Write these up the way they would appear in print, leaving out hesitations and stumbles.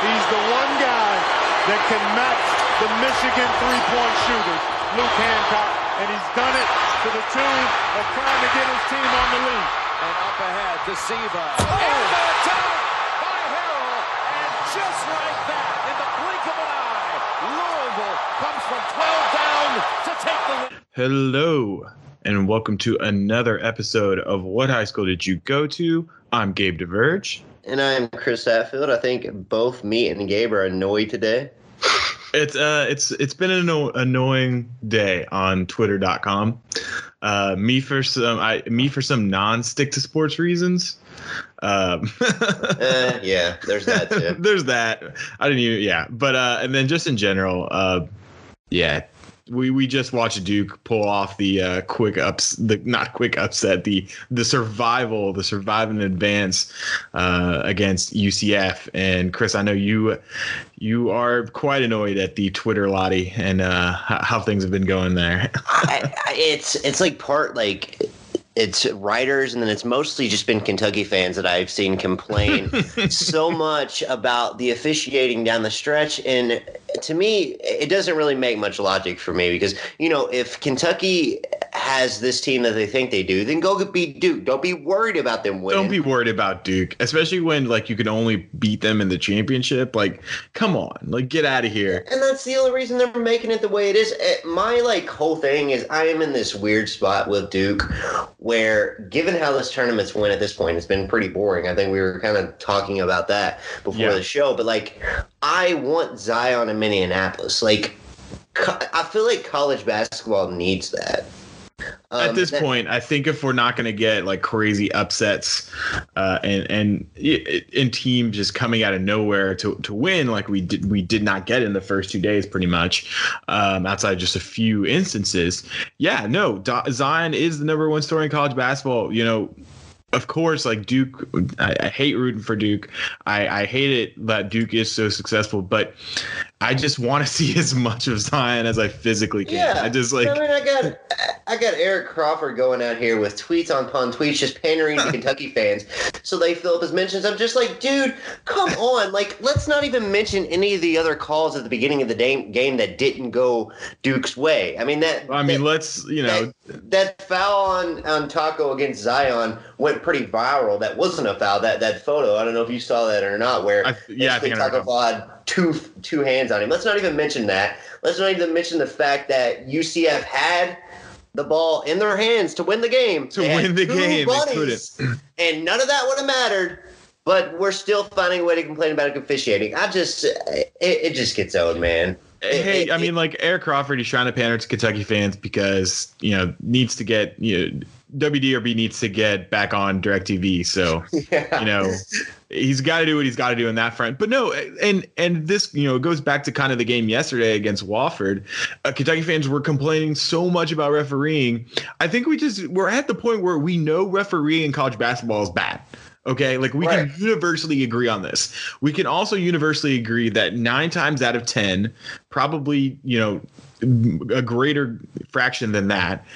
He's the one guy that can match the Michigan three-point shooters, Luke Hancock, and he's done it to the tune of trying to get his team on the lead. And up ahead, DeSiva. Oh. And back out by Harrell, and just like that, in the blink of an eye, Louisville comes from 12 down to take the lead. Hello, and welcome to another episode of What High School Did You Go To? I'm Gabe DeVerge. And I am Chris Hatfield. I think both me and Gabe are annoyed today. It's been an annoying day on Twitter.com. Me for some non-stick to sports reasons. Yeah, there's that too. There's that. I didn't even. Yeah, but and then just in general, yeah. We just watched Duke pull off the survive and advance against UCF. And Chris, I know you are quite annoyed at the Twitter lottie and how things have been going there. It's like it's writers, and then it's mostly just been Kentucky fans that I've seen complain so much about the officiating down the stretch. And to me, it doesn't really make much logic for me because, you know, if Kentucky has this team that they think they do, then go beat Duke. Don't be worried about them winning. Don't be worried about Duke, especially when, like, you can only beat them in the championship. Like, come on. Like, get out of here. And that's the only reason they're making it the way it is. My, like, whole thing is I am in this weird spot with Duke where, given how this tournament's went at this point, it's been pretty boring. I think we were kind of talking about that before the show. But, like, I want Zion and Minneapolis. Like, I feel like college basketball needs that. At this point, I think if we're not going to get like crazy upsets and teams just coming out of nowhere to win like we did not get in the first 2 days pretty much outside just a few instances. Yeah, no, Zion is the number one story in college basketball. You know, of course, like Duke, I hate rooting for Duke. I hate it that Duke is so successful, but I just want to see as much of Zion as I physically can. Yeah. I just like. I mean, I got Eric Crawford going out here with tweets upon tweets, just pandering to Kentucky fans, so they fill up his mentions. I'm just like, dude, come on! Like, let's not even mention any of the other calls at the beginning of the game that didn't go Duke's way. I mean that. I mean, that foul on Taco against Zion went pretty viral. That wasn't a foul. That photo. I don't know if you saw that or not. Where Taco had two hands on him. Let's not even mention that. Let's not even mention the fact that UCF had the ball in their hands to win the game. And none of that would have mattered. But we're still finding a way to complain about officiating. It just gets old, man. Hey, I mean, like Eric Crawford, he's trying to pander to Kentucky fans because needs to get WDRB needs to get back on DirecTV. So, he's got to do what he's got to do in that front. But no, and this, it goes back to kind of the game yesterday against Wofford. Kentucky fans were complaining so much about refereeing. I think we're at the point where we know refereeing in college basketball is bad. OK, like we can universally agree on this. We can also universally agree that 9 times out of 10, probably, a greater fraction than that,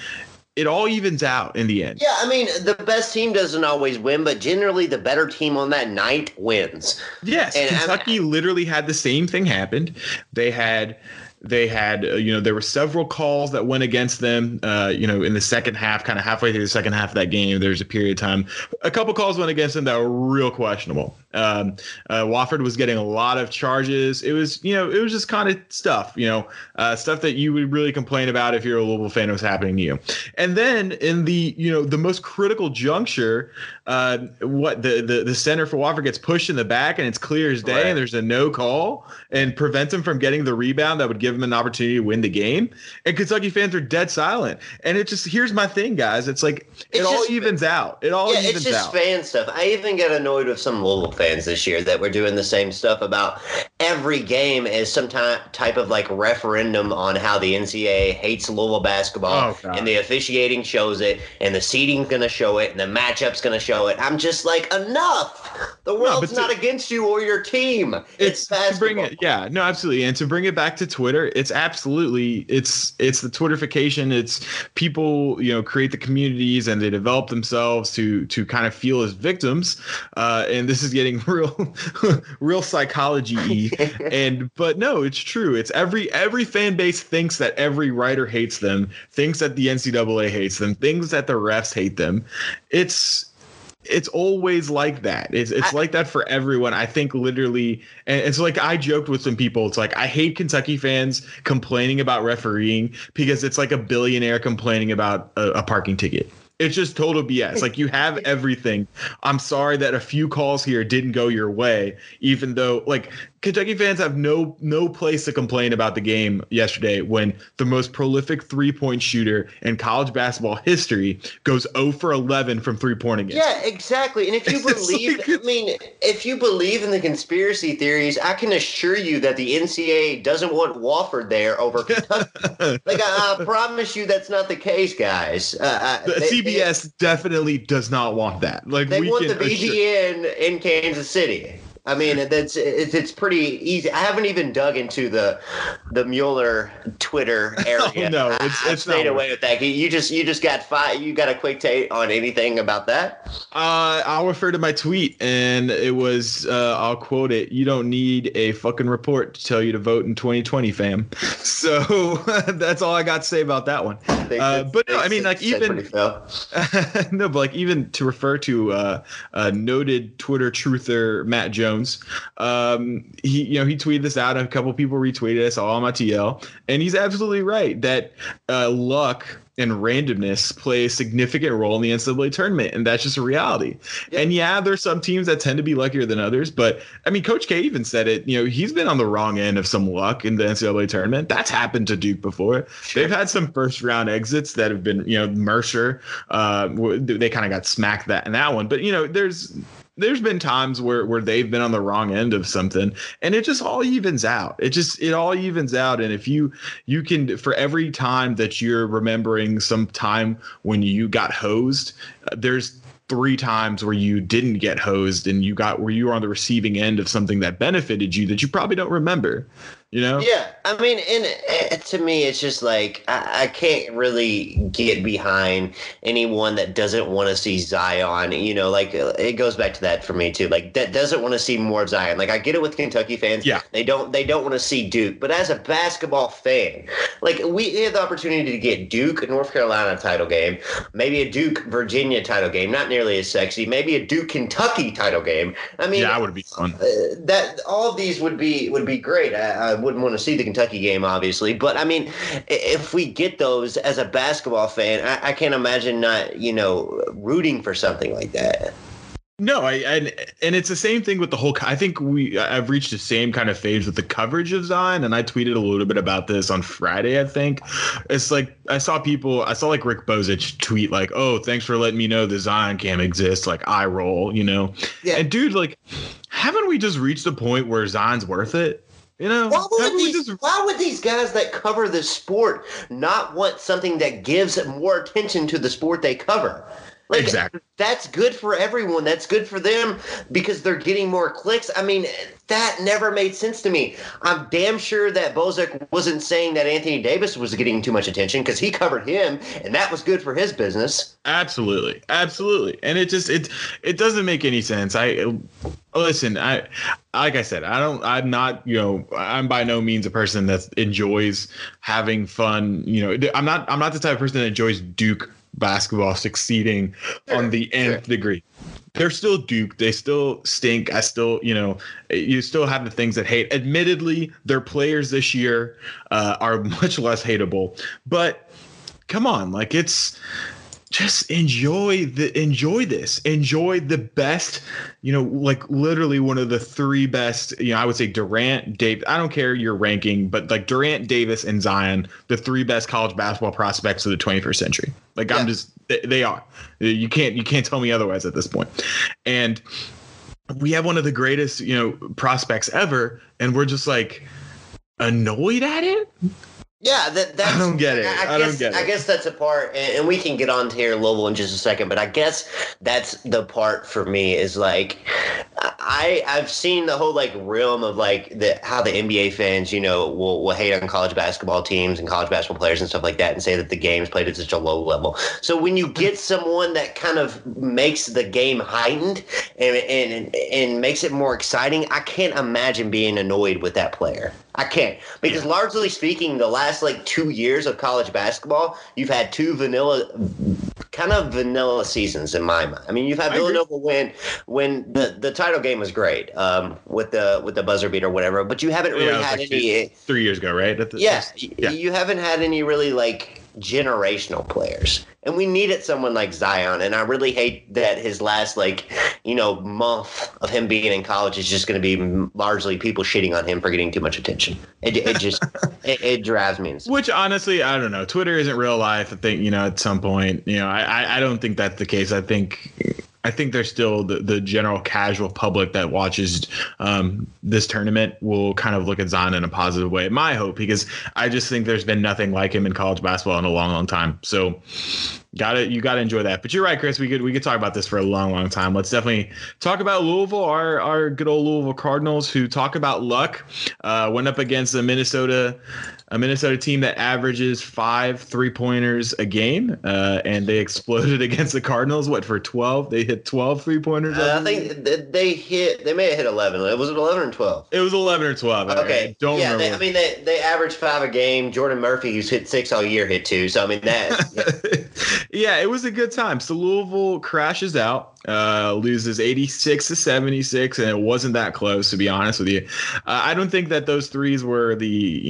it all evens out in the end. Yeah, I mean, the best team doesn't always win, but generally the better team on that night wins. Yes, and Kentucky literally had the same thing happened. They had there were several calls that went against them, in the second half, kind of halfway through the second half of that game. There's a period of time. A couple calls went against them that were real questionable. Wofford was getting a lot of charges. It was just kind of stuff, stuff that you would really complain about if you're a Louisville fan. It was happening to you. And then in the, the most critical juncture, the center for Wofford gets pushed in the back and it's clear as day. Right. And there's a no call and prevents him from getting the rebound that would give him an opportunity to win the game, and Kentucky fans are dead silent. And it just, here's my thing, guys. It's like it all evens out. It all evens out. Yeah, it's just fan stuff. I even got annoyed with some Louisville fans this year that were doing the same stuff about every game is some type of like referendum on how the NCAA hates Louisville basketball, and the officiating shows it, and the seating's going to show it, and the matchup's going to show it. I'm just like, enough! The world's not against you or your team. It's basketball. Yeah, no, absolutely. And to bring it back to Twitter, it's absolutely, it's the Twitterification. It's people, you know, create the communities and they develop themselves to kind of feel as victims. And this is getting real, real psychology-y. But no, it's true. It's every fan base thinks that every writer hates them, thinks that the NCAA hates them, thinks that the refs hate them. It's always like that. It's like that for everyone. I think literally, and it's like I joked with some people. It's like I hate Kentucky fans complaining about refereeing because it's like a billionaire complaining about a parking ticket. It's just total BS. Like, you have everything. I'm sorry that a few calls here didn't go your way, even though, like, Kentucky fans have no place to complain about the game yesterday when the most prolific three-point shooter in college basketball history goes 0 for 11 from three-point again. Yeah, exactly. And if you believe, if you believe in the conspiracy theories, I can assure you that the NCAA doesn't want Wofford there over Kentucky. Like, I promise you that's not the case, guys. CBS definitely does not want that. Like, they want the BGN in Kansas City. I mean, it's pretty easy. I haven't even dug into the Mueller Twitter area. No, I've stayed away with that. You just got a quick take on anything about that? I'll refer to my tweet, and it was I'll quote it. You don't need a fucking report to tell you to vote in 2020, fam. So that's all I got to say about that one. But no, I mean, like, even no, but like, even to refer to noted Twitter truther Matt Jones. He tweeted this out. A couple people retweeted it. I saw on my TL, and he's absolutely right that luck and randomness play a significant role in the NCAA tournament, and that's just a reality. Yeah. And yeah, there's some teams that tend to be luckier than others, but I mean, Coach K even said it. You know, he's been on the wrong end of some luck in the NCAA tournament. That's happened to Duke before. Sure. They've had some first round exits that have been, you know, Mercer. They kind of got smacked that in that one, but you know, there's been times where they've been on the wrong end of something, and it just all evens out. It all evens out. And if you can, for every time that you're remembering some time when you got hosed, there's 3 times where you didn't get hosed and where you were on the receiving end of something that benefited you that you probably don't remember, you know? Yeah. I mean, and to me, it's just like, I can't really get behind anyone that doesn't want to see Zion, you know, like it goes back to that for me too. Like, that doesn't want to see more of Zion. Like, I get it with Kentucky fans. Yeah. They don't want to see Duke, but as a basketball fan, like, we had the opportunity to get Duke and North Carolina title game, maybe a Duke Virginia title game, not nearly as sexy, maybe a Duke Kentucky title game. I mean, yeah, that would be fun. That all of these would be great. I wouldn't want to see the Kentucky game, obviously, but I mean, if we get those as a basketball fan, I can't imagine not, you know, rooting for something like that. No, and it's the same thing with the whole. I think I've reached the same kind of phase with the coverage of Zion, and I tweeted a little bit about this on Friday. I think it's like I saw like Rick Bozich tweet like, "Oh, thanks for letting me know the Zion cam exists." Like, eye roll, you know. Yeah. And dude, like, haven't we just reached the point where Zion's worth it? You know, why would these guys that cover the sport not want something that gives more attention to the sport they cover? Like, exactly. That's good for everyone. That's good for them because they're getting more clicks. I mean, that never made sense to me. I'm damn sure that Bozek wasn't saying that Anthony Davis was getting too much attention because he covered him, and that was good for his business. Absolutely, absolutely. And it just it doesn't make any sense. Listen, like I said, I'm not, you know, I'm by no means a person that enjoys having fun. You know, I'm not the type of person that enjoys Duke basketball succeeding on the nth degree. They're still Duke. They still stink. I still, you know, you still have the things that hate. Admittedly, their players this year are much less hateable. But come on, like, it's just enjoy this. Enjoy the best, you know, like literally one of the 3 best, you know, I would say Durant, Davis. I don't care your ranking, but like Durant, Davis, and Zion, the 3 best college basketball prospects of the 21st century. Like, yeah. They are. You can't tell me otherwise at this point. And we have one of the greatest, you know, prospects ever, and we're just like annoyed at it. Yeah, that's, I don't get it. I guess I guess that's a part, and we can get on to here, Louisville, in just a second. But I guess that's the part for me is like I've seen the whole like realm of like how the NBA fans, you know, will hate on college basketball teams and college basketball players and stuff like that, and say that the game's played at such a low level. So when you get someone that kind of makes the game heightened and makes it more exciting, I can't imagine being annoyed with that player. I can't, because largely speaking, the last like 2 years of college basketball, you've had two kind of vanilla seasons in my mind. I mean, you've had Villanova when the title game was great with the buzzer beat or whatever, but you haven't really had like any. 3 years ago, right? You haven't had any really like generational players. And we needed someone like Zion, and I really hate that his last, like, you know, month of him being in college is just going to be largely people shitting on him for getting too much attention. It drives me insane. Which, honestly, I don't know. Twitter isn't real life. I think, you know, at some point, you know, I don't think that's the case. I think there's still the general casual public that watches this tournament will kind of look at Zion in a positive way. My hope, because I just think there's been nothing like him in college basketball in a long, long time. So you gotta enjoy that. But you're right, Chris. We could talk about this for a long, long time. Let's definitely talk about Louisville, our good old Louisville Cardinals, who talk about luck. Went up against a Minnesota team that averages 5 3-pointers a game, and they exploded against the Cardinals. What, for 12? They hit 12 3-pointers. I think they may have hit 11. Was it 11 or 12? It was 11 or 12. Okay, right? Don't remember. I mean, they averaged 5 a game. Jordan Murphy, who's hit 6 all year, hit 2. So I mean that. Yeah, it was a good time. So Louisville crashes out. Loses 86-76, and it wasn't that close, to be honest with you. I don't think that those threes were the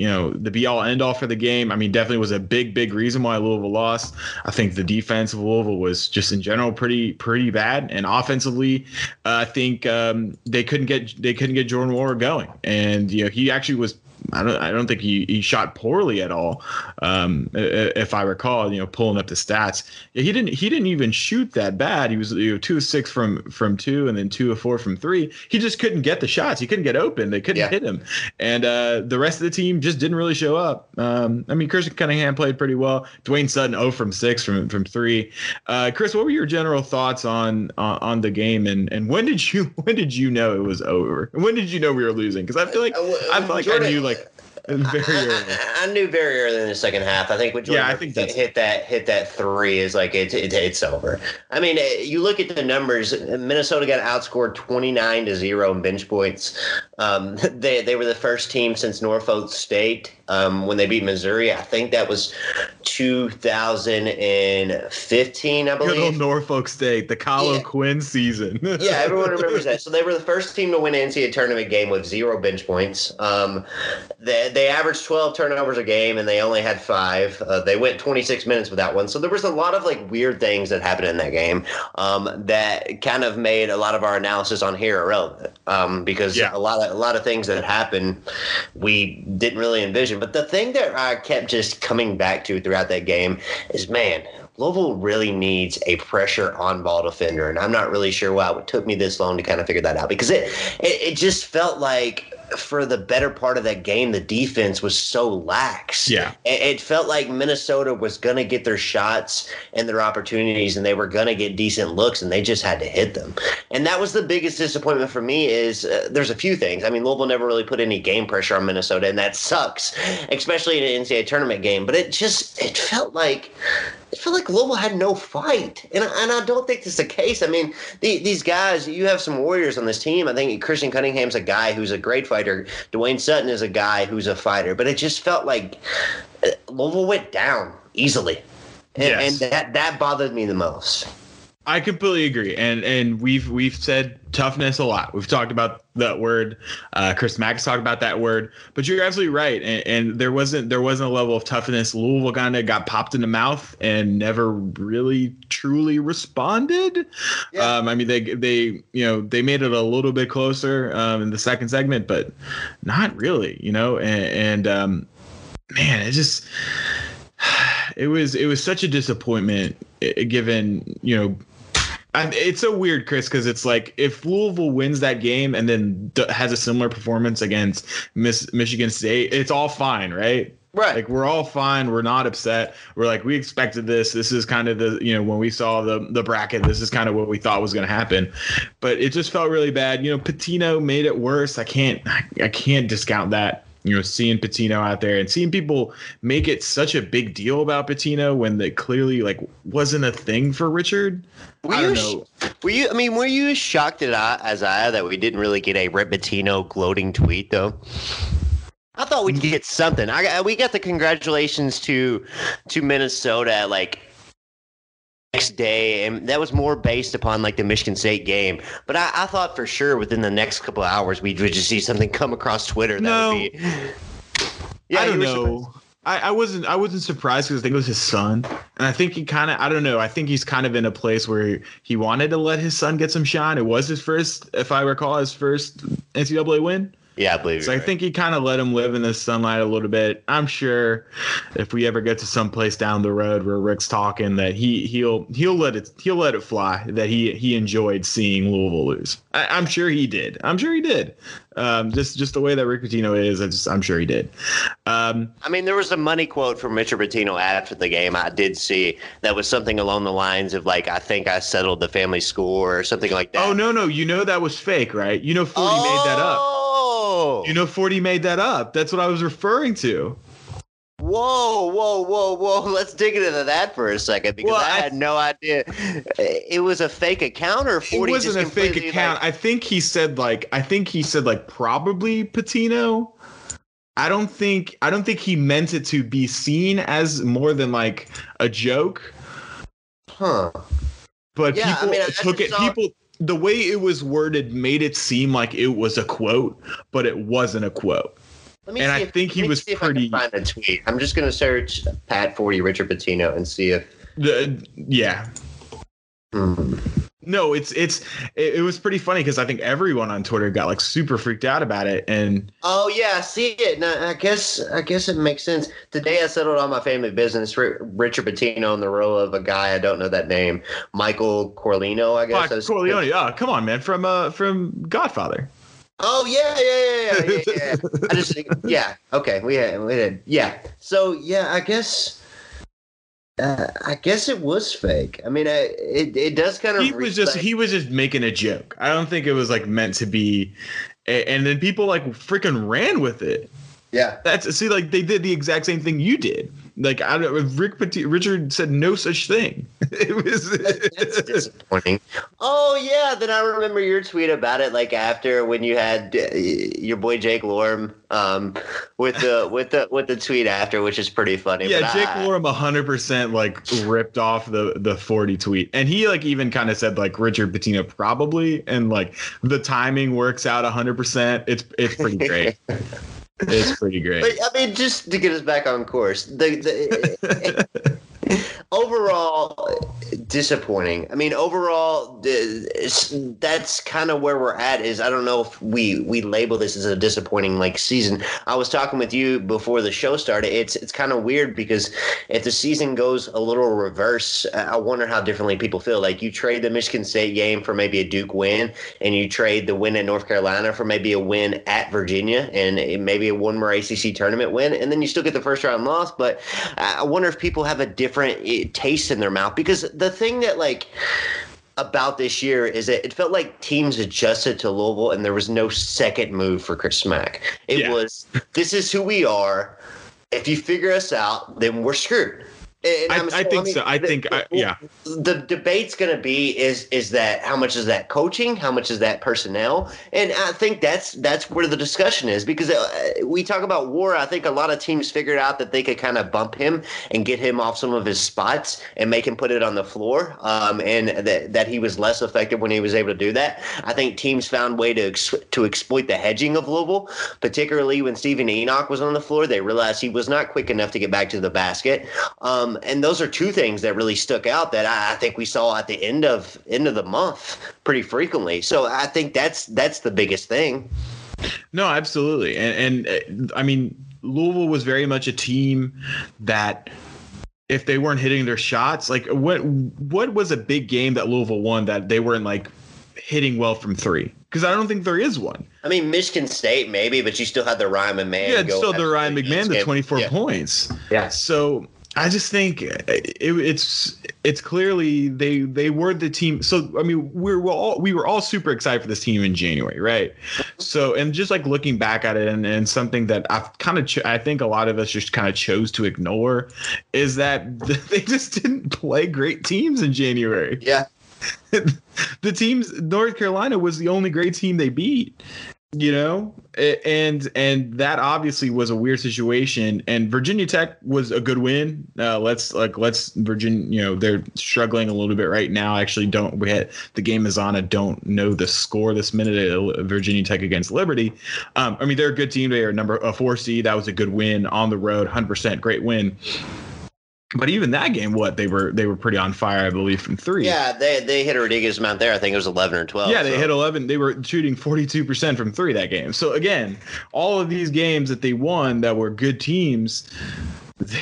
be all end all for the game. I mean, definitely was a big reason why Louisville lost. I think the defense of Louisville was just in general pretty bad, and offensively, I think they couldn't get Jordan Warrior going, and you know he actually was. I don't think he shot poorly at all. If I recall, you know, pulling up the stats, he didn't even shoot that bad. He was 2 of 6 from 2, and then 2 of 4 from 3. He just couldn't get the shots. He couldn't get open. They couldn't hit him. And the rest of the team just didn't really show up. I mean, Christian Cunningham played pretty well. Dwayne Sutton 0 from 6 from 3. Chris, what were your general thoughts on the game, and when did you know it was over? When did you know we were losing? Because I feel like Jordan, I knew like. I knew very early in the second half. I think when Jordan hit that three is like it's over. I mean, you look at the numbers. Minnesota got outscored 29-0 in bench points. They were the first team since Norfolk State when they beat Missouri. I think that was 2015. I believe. Good old Norfolk State, the Colo Quinn season. Yeah, everyone remembers that. So they were the first team to win an NCAA tournament game with 0 bench points. They averaged 12 turnovers a game, and they only had 5. They went 26 minutes without one. So there was a lot of like weird things that happened in that game that kind of made a lot of our analysis on here irrelevant because a lot of things that happened we didn't really envision. But the thing that I kept just coming back to throughout that game is, man, Louisville really needs a pressure on-ball defender, and I'm not really sure why it took me this long to kind of figure that out because it just felt like for the better part of that game, the defense was so lax. Yeah, it felt like Minnesota was going to get their shots and their opportunities, and they were going to get decent looks, and they just had to hit them. And that was the biggest disappointment for me is there's a few things. I mean, Louisville never really put any game pressure on Minnesota, and that sucks, especially in an NCAA tournament game. But it felt like Louisville had no fight, and I don't think that's the case. I mean, these guys, you have some warriors on this team. I think Christian Cunningham's a guy who's a great fighter. Dwayne Sutton is a guy who's a fighter, but it just felt like Louisville went down easily, and that bothered me the most. I completely agree, and we've said toughness a lot. We've talked about that word. Chris Mack talked about that word, but you're absolutely right. And there wasn't a level of toughness. Louisville kind of got popped in the mouth and never really truly responded. Yeah. I mean, they made it a little bit closer in the second segment, but not really, you know. And man, it was such a disappointment given, you know. It's so weird, Chris, because it's like if Louisville wins that game and then has a similar performance against Michigan State, it's all fine, right? Right. Like, we're all fine. We're not upset. We're like, we expected this. This is kind of the, you know, when we saw the bracket, this is kind of what we thought was going to happen. But it just felt really bad. You know, Pitino made it worse. I can't discount that. You know, seeing Pitino out there and seeing people make it such a big deal about Pitino when they clearly like wasn't a thing for Richard. Were you as shocked as I that we didn't really get a Rip Pitino gloating tweet though? I thought we'd get something. We got the congratulations to Minnesota like next day, and that was more based upon like the Michigan State game. But I thought for sure within the next couple of hours we would just see something come across Twitter. That would be. Yeah, I don't know. I wasn't surprised because I think it was his son, and I think he kind of, I don't know. I think he's kind of in a place where he wanted to let his son get some shine. It was his first, if I recall, his first NCAA win. Yeah, I believe so. Right. I think he kind of let him live in the sunlight a little bit. I'm sure if we ever get to some place down the road where Rick's talking, that he'll let it fly that he enjoyed seeing Louisville lose. I'm sure he did. I'm sure he did. Just the way that Rick Pitino is, I'm sure he did. I mean, there was a money quote from Richard Pitino after the game I did see that was something along the lines of like, I think I settled the family score or something like that. Oh no, you know that was fake, right? You know, 40 made that up. You know, 40 made that up. That's what I was referring to. Whoa. Let's dig into that for a second because I had no idea. It was a fake account or 40? It wasn't a fake account. Like, I think he said like probably Pitino. I don't think he meant it to be seen as more than like a joke. Huh. But yeah, people the way it was worded made it seem like it was a quote, but it wasn't a quote. And I think he was pretty. Find a tweet. I'm just going to search Pat 40 Richard Pitino and see if. Yeah. Mm. No, it was pretty funny because I think everyone on Twitter got like super freaked out about it. And oh yeah, I see it. Now, I guess it makes sense. Today I settled on my family business. Richard Pitino in the role of a guy I don't know that name, Michael Corleone. I guess Corleone. Oh, come on, man, from Godfather. Oh yeah. Okay, we did. So yeah, I guess. I guess it was fake. I mean, it does kind of. He was just making a joke. I don't think it was like meant to be. And then people like freaking ran with it. Yeah, like they did the exact same thing you did. Like Richard said no such thing. It was that's disappointing. Oh yeah, then I remember your tweet about it. Like after when you had your boy Jake Lorm with the tweet after, which is pretty funny. Yeah, but Jake Lorm 100% like ripped off the 40 tweet, and he like even kind of said like Richard Pitino probably, and like the timing works out 100%. It's pretty great. It's pretty great. But, I mean, just to get us back on course, overall disappointing. I mean, overall, that's kind of where we're at. Is I don't know if we label this as a disappointing like season. I was talking with you before the show started. It's kind of weird because if the season goes a little reverse, I wonder how differently people feel. Like you trade the Michigan State game for maybe a Duke win, and you trade the win at North Carolina for maybe a win at Virginia, and maybe a one more ACC tournament win, and then you still get the first round loss. But I wonder if people have a different taste in their mouth, because the thing that like about this year is that it felt like teams adjusted to Louisville and there was no second move for Chris Smack. It was this is who we are. If you figure us out, then we're screwed. The debate's going to be is that how much is that coaching? How much is that personnel? And I think that's where the discussion is, because we talk about War. I think a lot of teams figured out that they could kind of bump him and get him off some of his spots and make him put it on the floor. And that he was less effective when he was able to do that. I think teams found way to exploit the hedging of Louisville, particularly when Stephen Enoch was on the floor. They realized he was not quick enough to get back to the basket. And those are two things that really stuck out that I think we saw at the end of the month pretty frequently. So I think that's the biggest thing. No, absolutely. And I mean, Louisville was very much a team that if they weren't hitting their shots. Like what was a big game that Louisville won that they weren't like hitting well from three? Because I don't think there is one. I mean, Michigan State maybe, but you still had the Ryan McMahon. Yeah, it's still the Ryan McMahon, the 24 points. Yeah. So I just think it's clearly they were the team. So I mean, we were all super excited for this team in January, right? So, and just like looking back at it, and something that I've kind of I think a lot of us just kind of chose to ignore is that they just didn't play great teams in January. Yeah. The teams, North Carolina was the only great team they beat, you know, and that obviously was a weird situation. And Virginia Tech was a good win. Virginia, you know, they're struggling a little bit right now. Actually, the game is on. I don't know the score this minute. Virginia Tech against Liberty. I mean, they're a good team. They are a 4 seed. That was a good win on the road. 100% great win. But even that game, they were pretty on fire, I believe, from three. Yeah, they hit a ridiculous amount there. I think it was 11 or 12. Yeah, they hit 11. They were shooting 42% from three that game. So again, all of these games that they won that were good teams,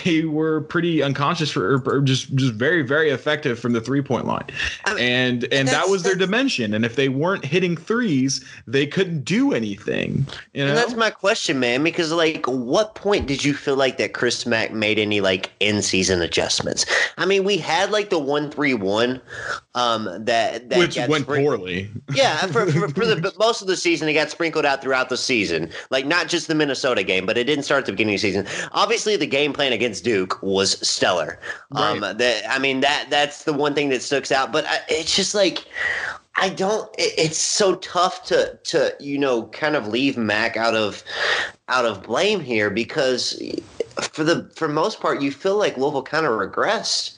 they were pretty unconscious or just very, very effective from the 3-point line. I mean, and that was their dimension. And if they weren't hitting threes, they couldn't do anything. You know? And that's my question, man, because like, what point did you feel like that Chris Mack made any like in season adjustments? I mean, we had like the 1-3-1 that which went poorly. Yeah. For most of the season, it got sprinkled out throughout the season, like not just the Minnesota game, but it didn't start at the beginning of the season. Obviously the game plan against Duke was stellar. Right. That's the one thing that sticks out, but it's just like, it's so tough to, you know, kind of leave Mac out of blame here, because for most part, you feel like Louisville kind of regressed.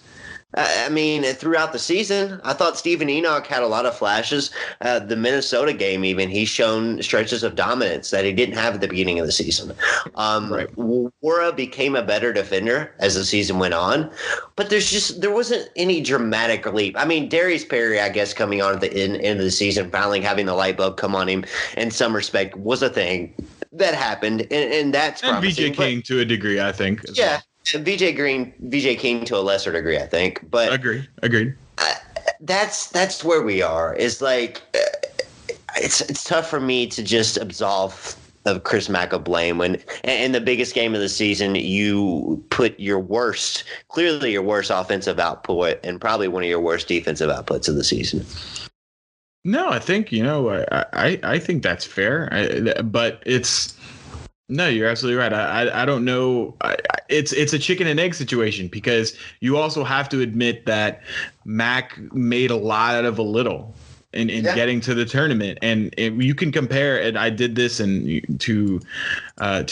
I mean, throughout the season, I thought Stephen Enoch had a lot of flashes. The Minnesota game, even, he's shown stretches of dominance that he didn't have at the beginning of the season. Wora became a better defender as the season went on, but there wasn't any dramatic leap. I mean, Darius Perry, I guess, coming on at the end of the season, finally having the light bulb come on him in some respect was a thing that happened, and that's promising. And VJ King to a degree, I think. Yeah. Well. VJ King to a lesser degree, I think, but agreed. That's where we are. It's like it's tough for me to just absolve of Chris Mack of blame when in the biggest game of the season you put your worst offensive output and probably one of your worst defensive outputs of the season. No, I think I think that's fair, but it's. No, you're absolutely right. I don't know. It's a chicken and egg situation, because you also have to admit that Mac made a lot out of a little in getting to the tournament. And you can compare, and I did this to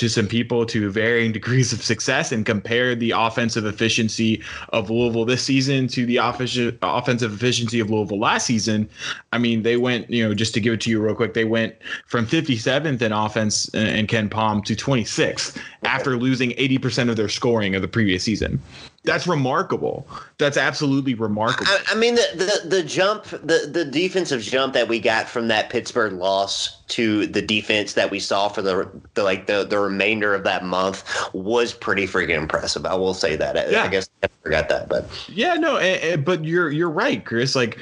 some people to varying degrees of success, and compare the offensive efficiency of Louisville this season to the offensive efficiency of Louisville last season. I mean, they went, just to give it to you real quick, they went from 57th in offense and Ken Pom to 26th after losing 80% of their scoring of the previous season. That's remarkable. That's absolutely remarkable. I mean, the jump, the defensive jump that we got from that Pittsburgh loss to the defense that we saw for the remainder of that month was pretty freaking impressive. I will say that. I guess I forgot that, but yeah, no. But you're right, Chris. Like,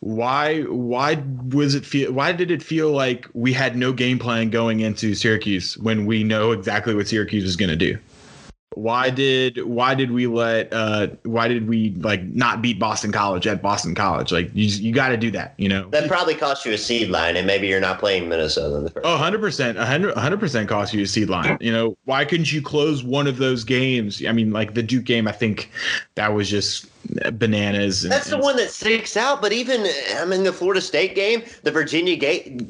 why did it feel like we had no game plan going into Syracuse when we know exactly what Syracuse is going to do? Why did we not beat Boston College at Boston College? Like you got to do that, you know. That probably cost you a seed line, and maybe you're not playing Minnesota in the first. Oh, 100%, 100% cost you a seed line. You know, why couldn't you close one of those games? I mean, like the Duke game, I think that was just bananas. That's the one that sticks out. But even the Florida State game, the Virginia game,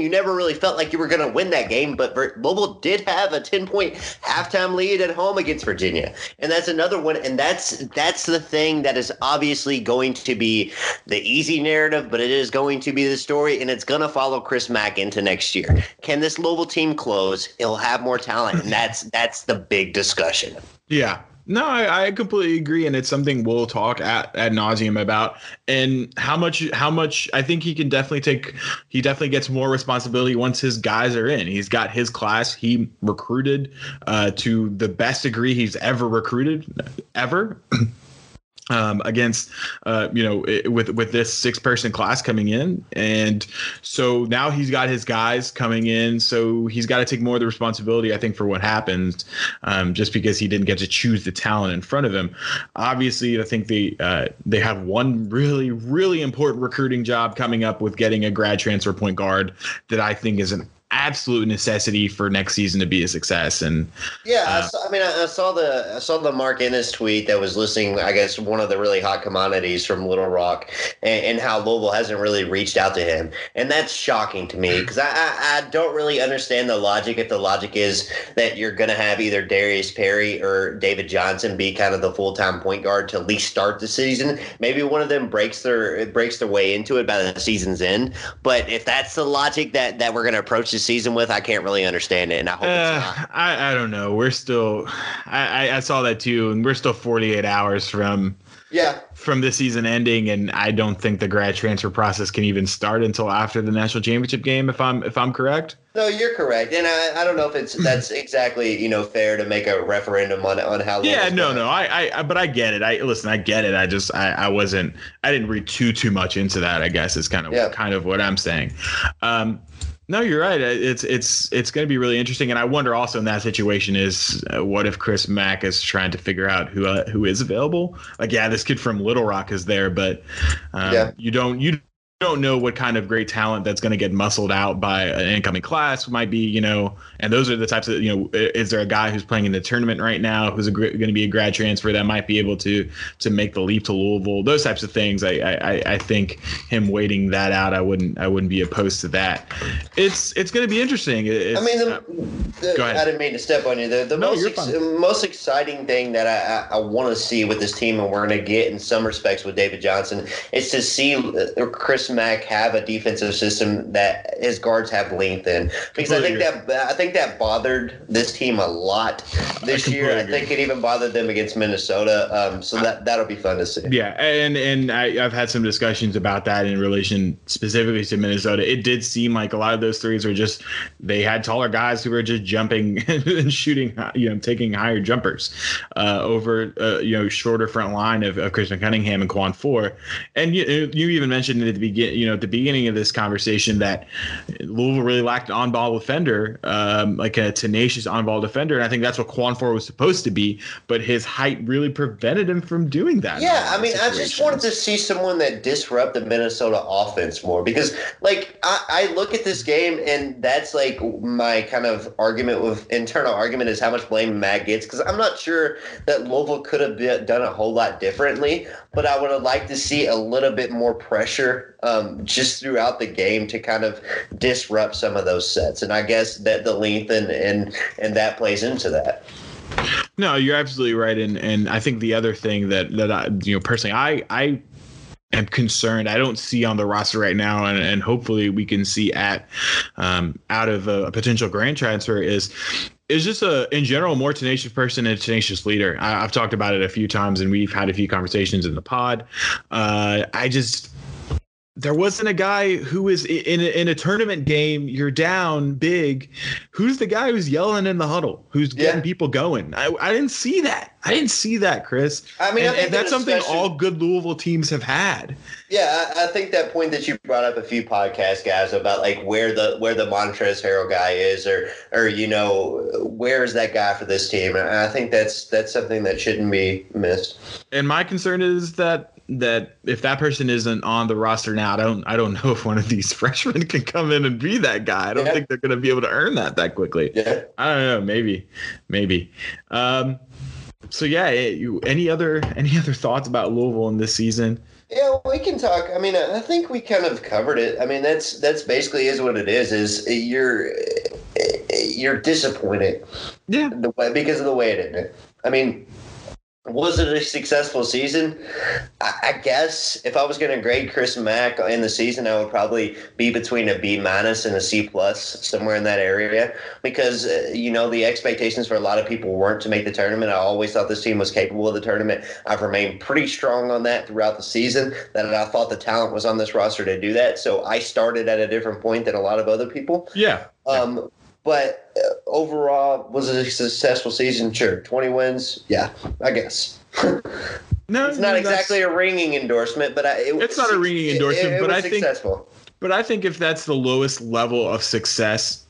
you never really felt like you were going to win that game. But Louisville did have a 10-point halftime lead at home against Virginia, and that's another one. And that's the thing that is obviously going to be the easy narrative, but it is going to be the story, and it's going to follow Chris Mack into next year. Can this Louisville team close? It'll have more talent, and that's the big discussion. Yeah. No, I completely agree, and it's something we'll talk ad nauseum about. And how much I think he can definitely take. He definitely gets more responsibility once his guys are in. He's got his class. He recruited to the best degree he's ever recruited, ever. Against, with this 6-person class coming in. And so now he's got his guys coming in. So he's got to take more of the responsibility, I think, for what happens, just because he didn't get to choose the talent in front of him. Obviously, I think they have one really, really important recruiting job coming up with getting a grad transfer point guard that I think is an absolute necessity for next season to be a success. And I saw the Mark Ennis tweet that was listing, I guess, one of the really hot commodities from Little Rock and how Louisville hasn't really reached out to him, and that's shocking to me because I don't really understand the logic. If the logic is that you're going to have either Darius Perry or David Johnson be kind of the full time point guard to at least start the season, maybe one of them breaks their way into it by the season's end. But if that's the logic that we're going to approach this season with, I can't really understand it, and I hope it's not. I don't know. We're still I saw that too, and we're still 48 hours from the season ending, and I don't think the grad transfer process can even start until after the national championship game, if I'm correct. No, you're correct, and I don't know if that's exactly fair to make a referendum on how. Yeah, no, I but I get it. I get it. I didn't read too much into that. I guess is kind of what I'm saying. No, you're right. It's going to be really interesting, and I wonder also in that situation is what if Chris Mack is trying to figure out who is available? Like, yeah, this kid from Little Rock is there, but you don't know what kind of great talent that's going to get muscled out by an incoming class. Might be, and those are the types of, is there a guy who's playing in the tournament right now who's going to be a grad transfer that might be able to make the leap to Louisville? Those types of things. I think him waiting that out, I wouldn't be opposed to that. It's going to be interesting. Go ahead. I didn't mean to step on you. The most exciting thing that I want to see with this team, and we're going to get in some respects with David Johnson, is to see Chris Mack have a defensive system that his guards have length in, because I think that bothered this team a lot this year. I think it even bothered them against Minnesota. So that'll be fun to see. Yeah, and I've had some discussions about that in relation specifically to Minnesota. It did seem like a lot of those threes were just they had taller guys who were just jumping and shooting, taking higher jumpers over shorter front line of Christian Cunningham and Quan Four. And you even mentioned it at the beginning of this conversation that Louisville really lacked an on-ball defender, like a tenacious on-ball defender, and I think that's what Quan Four was supposed to be, but his height really prevented him from doing that. Yeah, I just wanted to see someone that disrupt the Minnesota offense more, because I look at this game, and that's like my kind of argument with internal argument is how much blame Matt gets, because I'm not sure that Louisville could have done a whole lot differently, but I would have liked to see a little bit more pressure just throughout the game to kind of disrupt some of those sets. And I guess that the length and that plays into that. No, you're absolutely right. And I think the other thing that I, personally, I am concerned. I don't see on the roster right now, and hopefully we can see out of a potential grand transfer is just in general, more tenacious person and a tenacious leader. I've talked about it a few times, and we've had a few conversations in the pod. There wasn't a guy who is in a tournament game. You're down big. Who's the guy who's yelling in the huddle? Who's getting people going? I didn't see that. I didn't see that, Chris. I think that's something all good Louisville teams have had. Yeah, I think that point that you brought up a few podcasts, guys, about like where the Montrezl Harrell guy is, or where is that guy for this team? And I think that's something that shouldn't be missed. And my concern is that if that person isn't on the roster now, I don't know if one of these freshmen can come in and be that guy. I don't think they're going to be able to earn that quickly. Yeah. I don't know. Maybe. So yeah, any other thoughts about Louisville in this season? Yeah, we can talk. I think we kind of covered it. That's basically is what it is. Is you're disappointed. Yeah. Because of the way it ended. Was it a successful season? I guess if I was going to grade Chris Mack in the season, I would probably be between a B- and a C+, somewhere in that area, because, you know, the expectations for a lot of people weren't to make the tournament. I always thought this team was capable of the tournament. I've remained pretty strong on that throughout the season, that I thought the talent was on this roster to do that. So I started at a different point than a lot of other people. Yeah. But overall, was it a successful season? Sure. 20 wins? Yeah, I guess. It's not exactly a ringing endorsement, but it's not a ringing endorsement, but I think successful. But I think if that's the lowest level of success,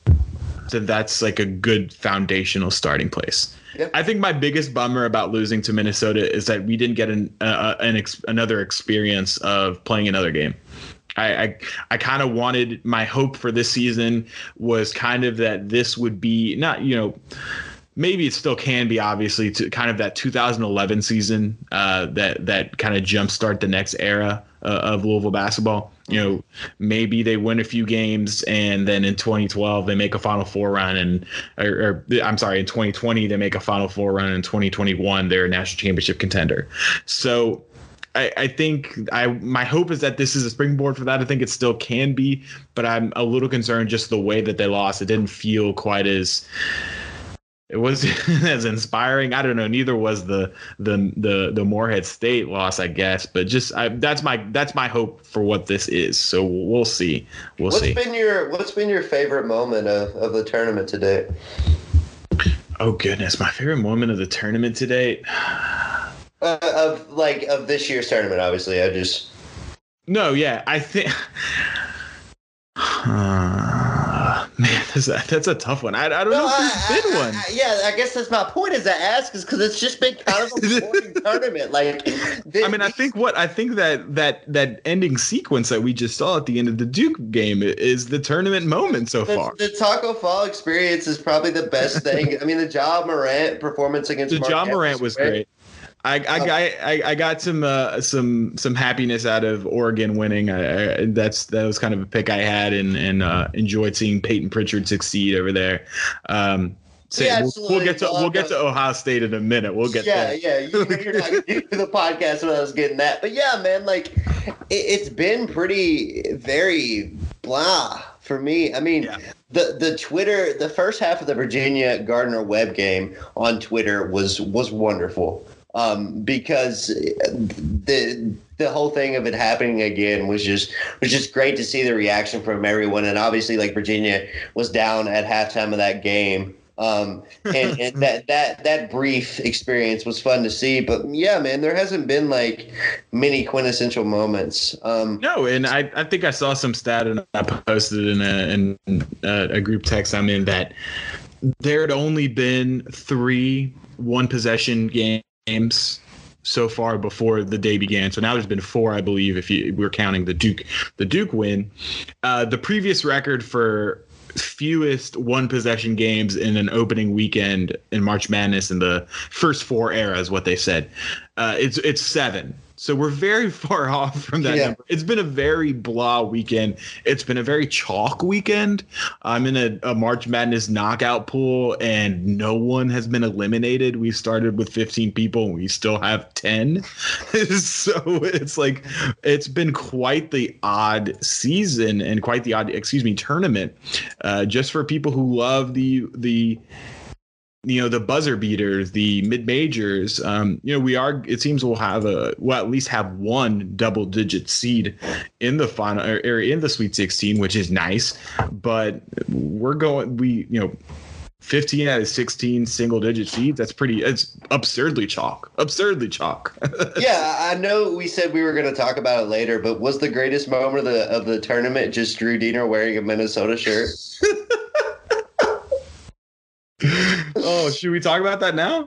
then that's like a good foundational starting place. Yep. I think my biggest bummer about losing to Minnesota is that we didn't get another experience of playing another game. I kind of wanted, my hope for this season was kind of that this would be not, you know, maybe it still can be, obviously, to kind of that 2011 season that kind of jumpstart the next era of Louisville basketball. You know, maybe they win a few games and then in 2012 they make a Final Four run, and in 2020 they make a Final Four run, and in 2021 they're a national championship contender. So I think my hope is that this is a springboard for that. I think it still can be, but I'm a little concerned just the way that they lost. It didn't feel quite as it was as inspiring. I don't know. Neither was the Morehead State loss, I guess. But just that's my hope for what this is. So we'll see. We'll see. What's been your favorite moment of the tournament to date? Oh goodness, my favorite moment of the tournament to date. Of this year's tournament, obviously. I think. Man, that's a tough one. I don't know if there's been one. I guess that's my point. Is I ask is because it's just been kind of a boring tournament. Like, I think that ending sequence that we just saw at the end of the Duke game is the tournament moment so far. The Taco Fall experience is probably the best thing. I mean, the Ja Morant performance against Morant was great. I got some happiness out of Oregon winning. That was kind of a pick I had, and enjoyed seeing Peyton Pritchard succeed over there. We'll get to Ohio State in a minute. We'll get there. You're not going to do the podcast when I was getting that, but yeah, man, like it's been pretty very blah for me. I mean. Yeah. The first half of the Virginia Gardner-Webb game on Twitter was wonderful, because the whole thing of it happening again was just great to see the reaction from everyone. And obviously, like, Virginia was down at halftime of that game. And that brief experience was fun to see, but yeah, man, there hasn't been like many quintessential moments. No, and I think I saw some stat, and I posted in a group text I'm in, that there had only been 3 1 possession games so far before the day began. So now there's been 4, I believe, if we're counting the Duke win. The previous record for fewest one possession games in an opening weekend in March Madness in the first 4 era is what they said. It's 7. So we're very far off from that number. It's been a very blah weekend. It's been a very chalk weekend. I'm in a March Madness knockout pool, and no one has been eliminated. We started with 15 people, and we still have 10. So it's like, it's been quite the odd season and quite the odd, tournament, just for people who love the buzzer beaters, the mid majors. It seems we'll at least have one double digit seed in the final or in the Sweet 16, which is nice. But 15 out of 16 single digit seeds. It's absurdly chalk. Yeah. I know we said we were going to talk about it later, but was the greatest moment of the tournament just Drew Diener wearing a Minnesota shirt? Oh, should we talk about that now?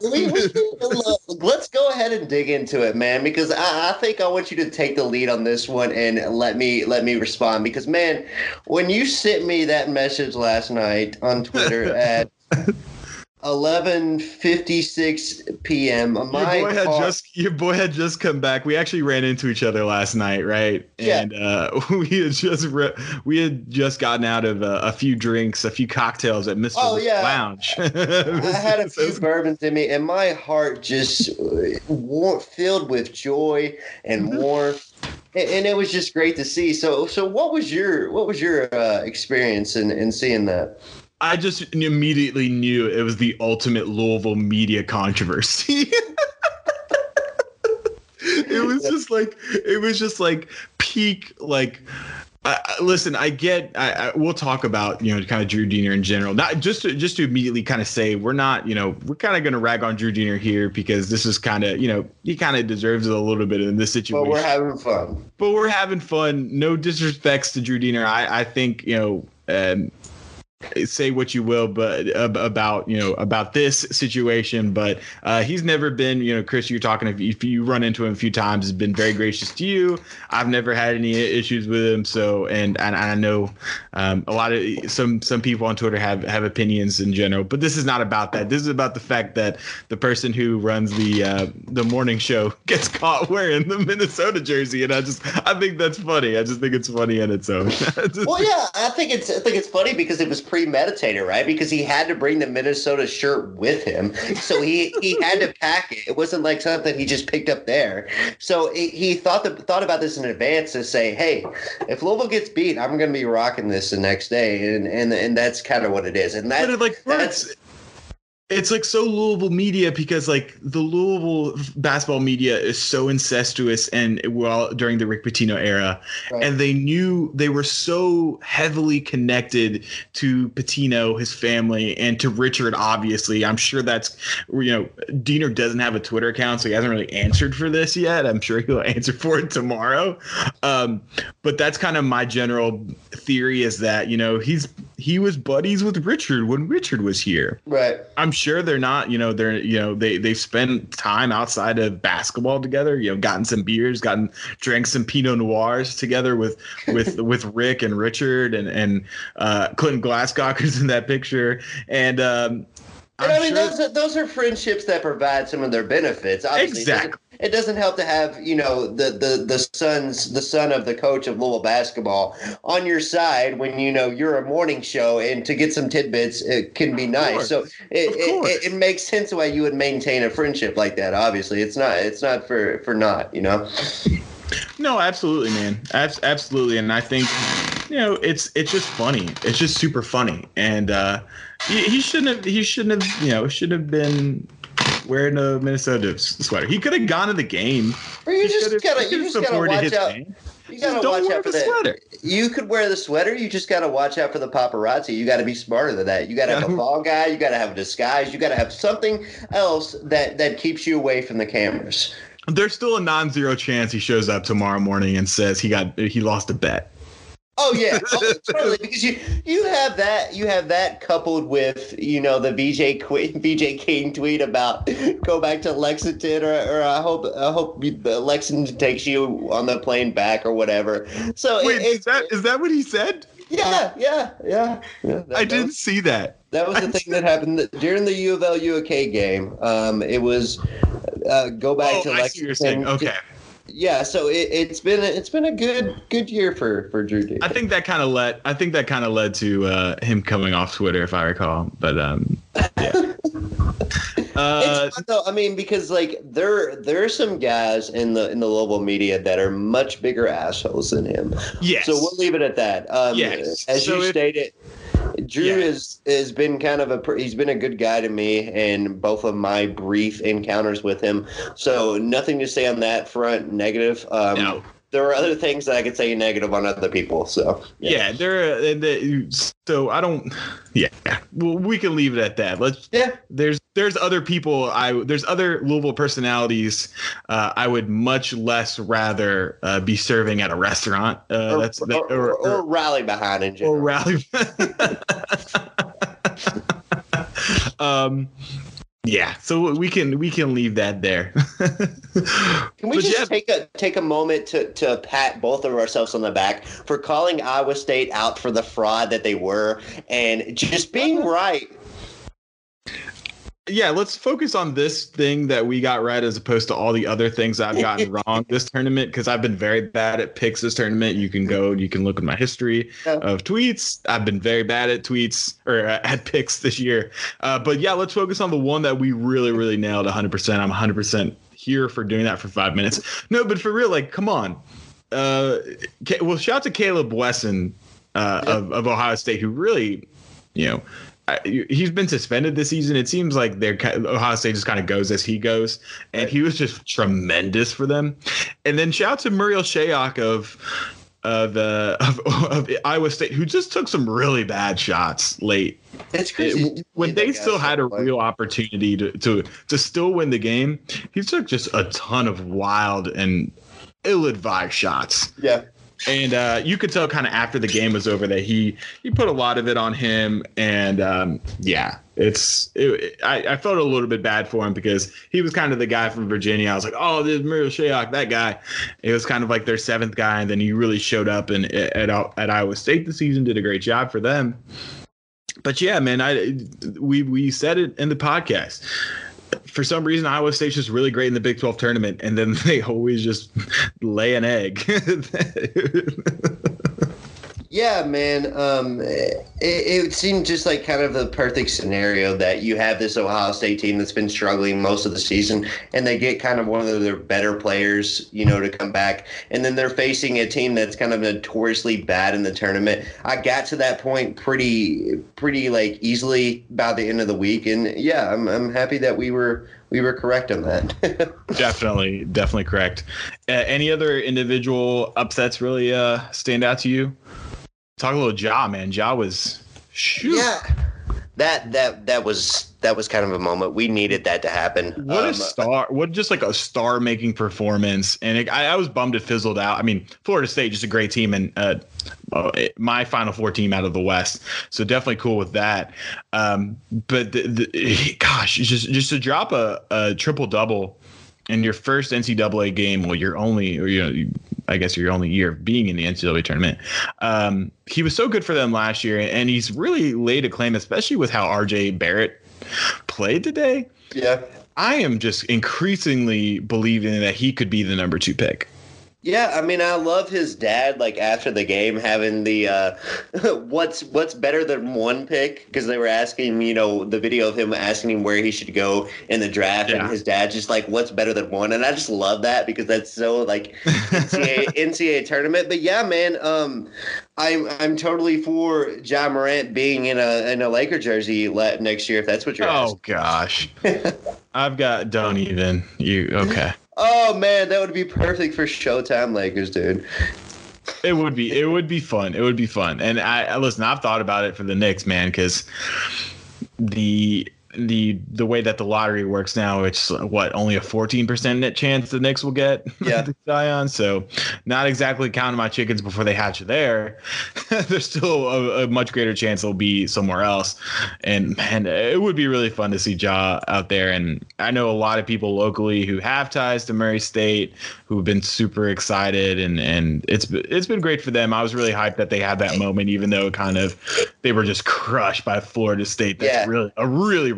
Let's go ahead and dig into it, man, because I think I want you to take the lead on this one and let me respond. Because, man, when you sent me that message last night on Twitter at 11:56 p.m. Your boy had just come back. We actually ran into each other last night, right? Yeah. And we had just gotten out of a few drinks, a few cocktails at Mr. Lounge. I had a few bourbons in me, and my heart just filled with joy and warmth. And it was just great to see. So what was your experience in seeing that? I just immediately knew it was the ultimate Louisville media controversy. It was just like peak, like. Listen, we'll talk about, you know, kind of Drew Diener in general. Not just to immediately kind of say we're kind of going to rag on Drew Diener here because this is kind of, you know, he kind of deserves it a little bit in this situation. But we're having fun. No disrespects to Drew Diener. I think, you know, say what you will, but about this situation, but he's never been, you know, Chris, you're talking, if you run into him a few times, has been very gracious to you. I've never had any issues with him. So, and I know a lot of some people on Twitter have opinions in general, but this is not about that. This is about the fact that the person who runs the morning show gets caught wearing the Minnesota jersey, and I think that's funny. I just think it's funny in its own. I think it's funny because it was premeditated, right? Because he had to bring the Minnesota shirt with him, so he had to pack it. It wasn't like something he just picked up there. So he thought about this in advance to say, "Hey, if Louisville gets beat, I'm going to be rocking this the next day," and that's kind of what it is. And It's like so Louisville media, because like the Louisville basketball media is so incestuous and during the Rick Pitino era, right. And they knew they were so heavily connected to Pitino, his family, and to Richard, obviously. I'm sure that's, you know, Diener doesn't have a Twitter account, so he hasn't really answered for this yet. I'm sure he'll answer for it tomorrow. But that's kind of my general theory, is that, you know, he was buddies with Richard when Richard was here. Right. I'm sure they're not, you know, they've spent time outside of basketball together, you know, gotten some beers, drank some Pinot Noirs together with Rick and Richard and Clinton Glasscocker's in that picture. And those are friendships that provide some of their benefits. Obviously, exactly. It doesn't help to have, you know, the son of the coach of Louisville basketball on your side when, you know, you're a morning show, and to get some tidbits, it can be nice. So it makes sense why you would maintain a friendship like that. Obviously, it's not for naught, you know. No, absolutely, man. Absolutely. And I think, you know, it's just funny. It's just super funny. And he shouldn't have been wearing a Minnesota sweater. He could have gone to the game. Or you just gotta watch out. Game. You gotta just watch out for the sweater. You could wear the sweater. You just gotta watch out for the paparazzi. You gotta be smarter than that. You gotta have a ball guy. You gotta have a disguise. You gotta have something else that keeps you away from the cameras. There's still a non-zero chance he shows up tomorrow morning and says he lost a bet. Oh yeah, totally. Because you have that coupled with, you know, the VJ King tweet about go back to Lexington, or I hope Lexington takes you on the plane back or whatever. So is that what he said? Yeah. I didn't see that. That was the thing that happened during the U of L UK game. It was go back to Lexington. I see what you're saying. Okay. Yeah, so it's been a good year for Drew Diener. I think that kind of led to him coming off Twitter, if I recall. But yeah. It's fun, though. I mean, because like there are some guys in the Louisville media that are much bigger assholes than him. Yes. So we'll leave it at that. Yes. As so you stated, Drew has been kind of he's been a good guy to me in both of my brief encounters with him. So nothing to say on that front negative. No. There are other things that I could say negative on other people. So yeah well, we can leave it at that. There's other people. There's other Louisville personalities I would much less rather be serving at a restaurant. Or rally behind in general. Or rally. Yeah, so we can leave that there. Can we just take a moment to pat both of ourselves on the back for calling Iowa State out for the fraud that they were and just being right? yeah, let's focus on this thing that we got right as opposed to all the other things I've gotten wrong this tournament, because I've been very bad at picks this tournament. You can look at my history of tweets. I've been very bad at tweets or at picks this year. But yeah, let's focus on the one that we really, really nailed 100%. I'm 100% here for doing that for 5 minutes. No, but for real, like, come on. Well, shout out to Caleb Wesson of Ohio State, who really, you know, he's been suspended this season. It seems like Ohio State just kind of goes as he goes, and he was just tremendous for them. And then shout out to Muriel Shayok of Iowa State, who just took some really bad shots late. That's crazy. When they still had a real opportunity to still win the game, he took just a ton of wild and ill-advised shots. Yeah. And you could tell kind of after the game was over that he put a lot of it on him. And, I felt a little bit bad for him because he was kind of the guy from Virginia. I was like, oh, there's Muriel Shayok, that guy. It was kind of like their seventh guy. And then he really showed up at Iowa State this season, did a great job for them. But, yeah, man, we said it in the podcast. For some reason, Iowa State's just really great in the Big 12 tournament, and then they always just lay an egg. Yeah, man. It seemed just like kind of the perfect scenario that you have this Ohio State team that's been struggling most of the season, and they get kind of one of their better players, you know, to come back. And then they're facing a team that's kind of notoriously bad in the tournament. I got to that point pretty like easily by the end of the week. And yeah, I'm happy that we were correct on that. Definitely correct. Any other individual upsets really stand out to you? Talk a little Ja, man. Ja was shoot. Yeah. That was kind of a moment. We needed that to happen. What a star. What just like a star-making performance. And I was bummed it fizzled out. I mean, Florida State, just a great team. And my Final Four team out of the West. So definitely cool with that. But, gosh, just to drop a triple-double in your first NCAA game, well, your only year of being in the NCAA tournament. He was so good for them last year, and he's really laid a claim, especially with how RJ Barrett played today. Yeah. I am just increasingly believing that he could be the number 2 pick. Yeah, I mean, I love his dad, like, after the game having the what's better than one pick, because they were asking, you know, the video of him asking him where he should go in the draft, and his dad's just like, what's better than one? And I just love that because that's so, like, NCAA tournament. But, yeah, man, I'm totally for Ja Morant being in a Laker jersey next year, if that's what you're asking. Oh, gosh. Don't even. Okay. Oh, man, that would be perfect for Showtime Lakers, dude. It would be fun. It would be fun. And I've thought about it for the Knicks, man, because the way that the lottery works now, it's only a 14% net chance the Knicks will get Zion. So not exactly counting my chickens before they hatch there. There's still a much greater chance they'll be somewhere else. And man, it would be really fun to see Ja out there. And I know a lot of people locally who have ties to Murray State who've been super excited, and it's been great for them. I was really hyped that they had that moment, even though kind of they were just crushed by Florida State. That's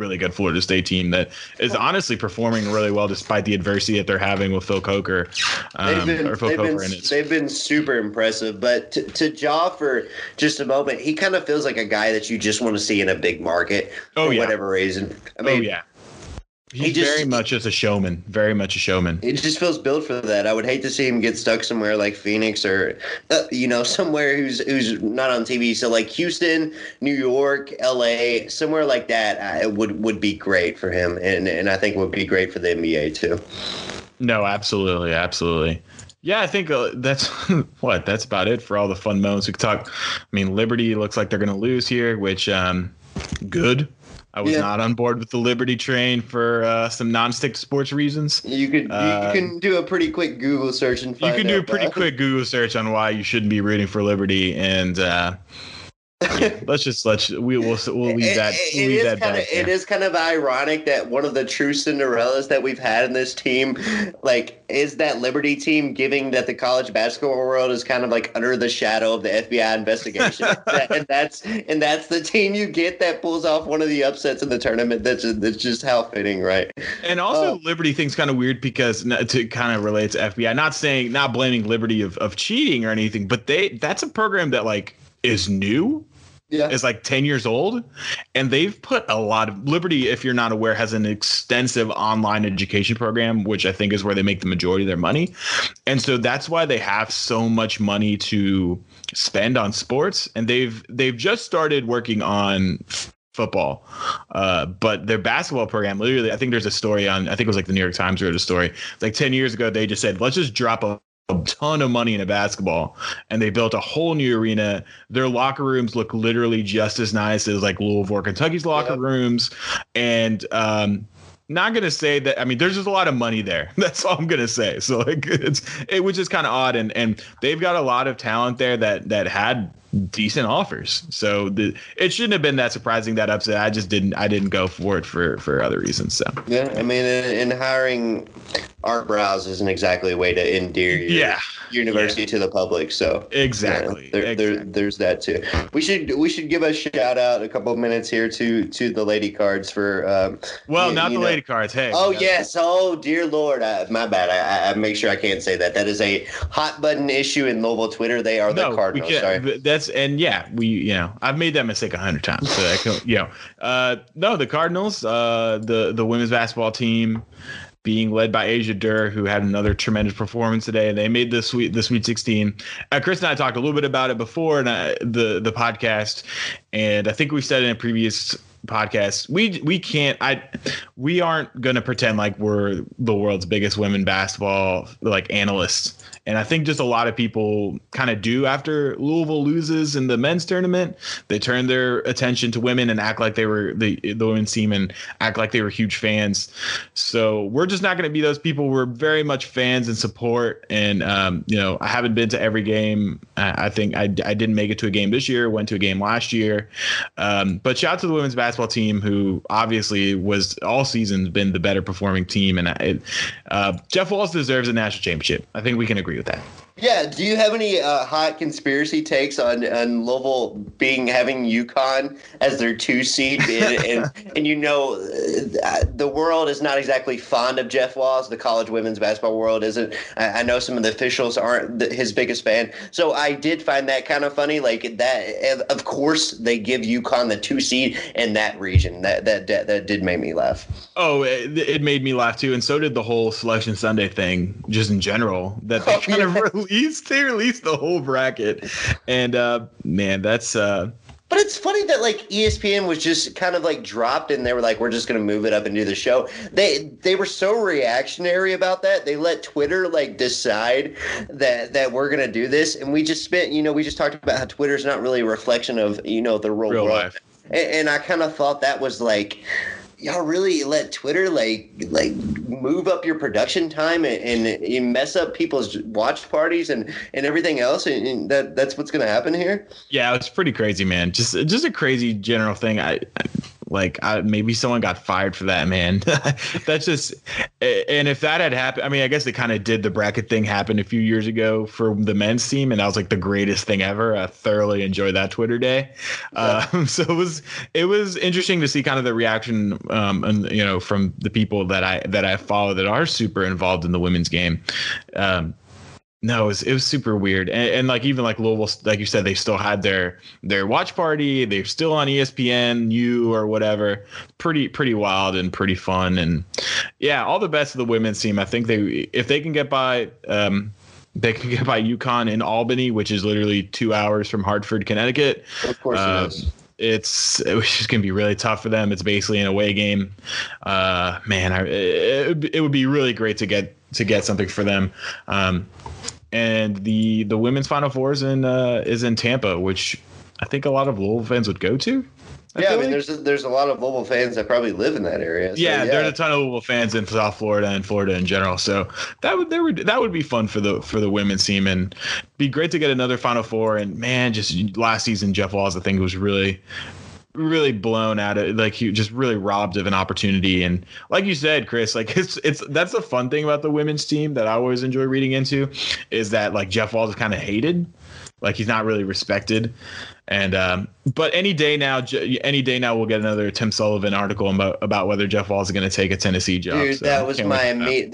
really good Florida State team that is honestly performing really well despite the adversity that they're having with Phil Coker. They've been super impressive. But to Ja for just a moment, he kind of feels like a guy that you just want to see in a big market for whatever reason. I mean, He's very much as a showman. Very much a showman. It just feels built for that. I would hate to see him get stuck somewhere like Phoenix or, you know, somewhere who's not on TV. So like Houston, New York, LA, somewhere like that would be great for him, and I think would be great for the NBA too. No, absolutely. Yeah, I think that's about it for all the fun moments we could talk. I mean, Liberty looks like they're going to lose here, which good. I was not on board with the Liberty train for some non-stick sports reasons. You can do a pretty quick Google search and find out. You can do a pretty quick Google search on why you shouldn't be rooting for Liberty. And Let's just we'll leave that. It is kind of ironic that one of the true Cinderellas that we've had in this team, like, is that Liberty team, given that the college basketball world is kind of like under the shadow of the FBI investigation, and that's the team you get that pulls off one of the upsets in the tournament. That's just how fitting, right? And also, Liberty thing's kind of weird because it kind of relates to FBI. Not blaming Liberty of cheating or anything, but that's a program that like is new. Yeah. It's like 10 years old, and they've put a lot of Liberty, if you're not aware, has an extensive online education program, which I think is where they make the majority of their money. And so that's why they have so much money to spend on sports. And they've just started working on football. But their basketball program, literally, I think there's a story on, I think it was like the New York Times wrote a story. Like 10 years ago, they just said, let's just drop a ton of money into basketball, and they built a whole new arena. Their locker rooms look literally just as nice as like Louisville, Kentucky's locker rooms. And not going to say that, I mean, there's just a lot of money there. That's all I'm going to say. So like, it was just kind of odd. And they've got a lot of talent there that had decent offers. So it shouldn't have been that surprising, that upset. I just didn't go for it for other reasons. So yeah, I mean, and hiring Art Browse isn't exactly a way to endear your university to the public. So exactly. Yeah, there's that too. We should give a shout out a couple of minutes here to the Lady Cards for not the Lady Cards. Hey. Oh yes. Oh dear Lord. My bad. I make sure I can't say that. That is a hot button issue in Louisville Twitter. They are the Cardinals. Sorry. I've made that mistake 100 times. So I can, the Cardinals, the women's basketball team, being led by Asia Durr, who had another tremendous performance today. They made the Sweet 16. Chris and I talked a little bit about it before the podcast, and I think we said in a previous podcast, we aren't going to pretend like we're the world's biggest women basketball like analysts. And I think just a lot of people kind of do. After Louisville loses in the men's tournament, they turn their attention to women and act like they were the women's team and act like they were huge fans. So we're just not going to be those people. We're very much fans and support. And, I haven't been to every game. I think I didn't make it to a game this year, went to a game last year. But shout out to the women's basketball team, who obviously was all season been the better performing team. And Jeff Wallace deserves a national championship. I think we can agree with that. Yeah. Do you have any hot conspiracy takes on Louisville having UConn as their 2 seed? And the world is not exactly fond of Jeff Walls. The college women's basketball world isn't. I know some of the officials aren't his biggest fan. So I did find that kind of funny. Like that, of course, they give UConn the 2 seed in that region. That did make me laugh. Oh, it made me laugh too, and so did the whole Selection Sunday thing, just in general. That they kind of released the whole bracket, and man, that's but it's funny that like ESPN was just kind of like dropped, and they were like, we're just going to move it up and do the show. They were so reactionary about that. They let Twitter like decide that we're going to do this, and we just spent, we just talked about how Twitter's not really a reflection of the real world. Life. And I kind of thought that was like, y'all really let Twitter like move up your production time and mess up people's watch parties and everything else, and that's what's gonna happen here. Yeah, it's pretty crazy, man. Just a crazy general thing. Maybe someone got fired for that, man. That's just, and if that had happened, I mean, I guess it kind of did. The bracket thing happened a few years ago for the men's team, and that was like the greatest thing ever. I thoroughly enjoyed that Twitter day. Yeah. So it was interesting to see kind of the reaction, and, from the people that I follow that are super involved in the women's game. No, it was super weird. And like, even like Louisville, like you said, they still had their watch party. They're still on ESPNU or whatever. Pretty wild and pretty fun. And yeah, all the best of the women's team. I think they can get by UConn in Albany, which is literally 2 hours from Hartford, Connecticut. Of course it is. It's just going to be really tough for them. It's basically an away game. It would be really great to get something for them. And the women's Final Four is in Tampa, which I think a lot of Louisville fans would go to. Yeah, I mean, there's a lot of Louisville fans that probably live in that area. So, yeah, there's a ton of Louisville fans in South Florida and Florida in general. So that would be fun for the women's team, and be great to get another Final Four. And man, just last season, Jeff Walls, I think, was really blown out of, like, he just really robbed of an opportunity. And like you said, Chris, like it's that's the fun thing about the women's team that I always enjoy reading into, is that like Jeff Walls is kind of hated, like he's not really respected. And but any day now we'll get another Tim Sullivan article about whether Jeff Walls is going to take a Tennessee job. Dude, so that was my immediate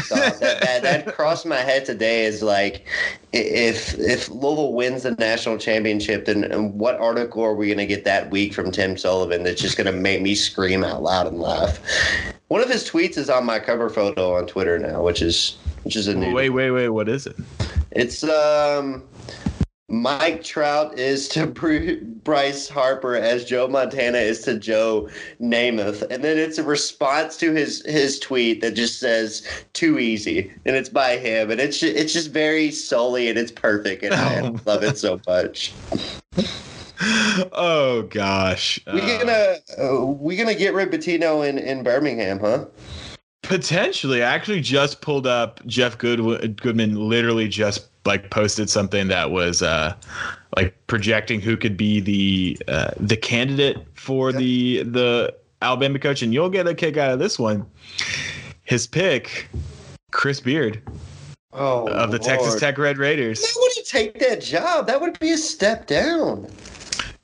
thought. that crossed my head today, is like, if Louisville wins the national championship, then what article are we going to get that week from Tim Sullivan that's just going to make me scream out loud and laugh? One of his tweets is on my cover photo on Twitter now, which is a new. Wait, what is it? It's Mike Trout is to Bryce Harper as Joe Montana is to Joe Namath. And then it's a response to his tweet that just says, too easy. And it's by him. And it's just very Sully, and it's perfect. And I love it so much. Oh, gosh. We're gonna get rid of Pitino in Birmingham, huh? Potentially. I actually just pulled up Jeff Goodman literally just like posted something that was like projecting who could be the candidate for the Alabama coach, and you'll get a kick out of this one. His pick, Chris Beard, of the Lord. Texas Tech Red Raiders. Why would he take that job? That would be a step down.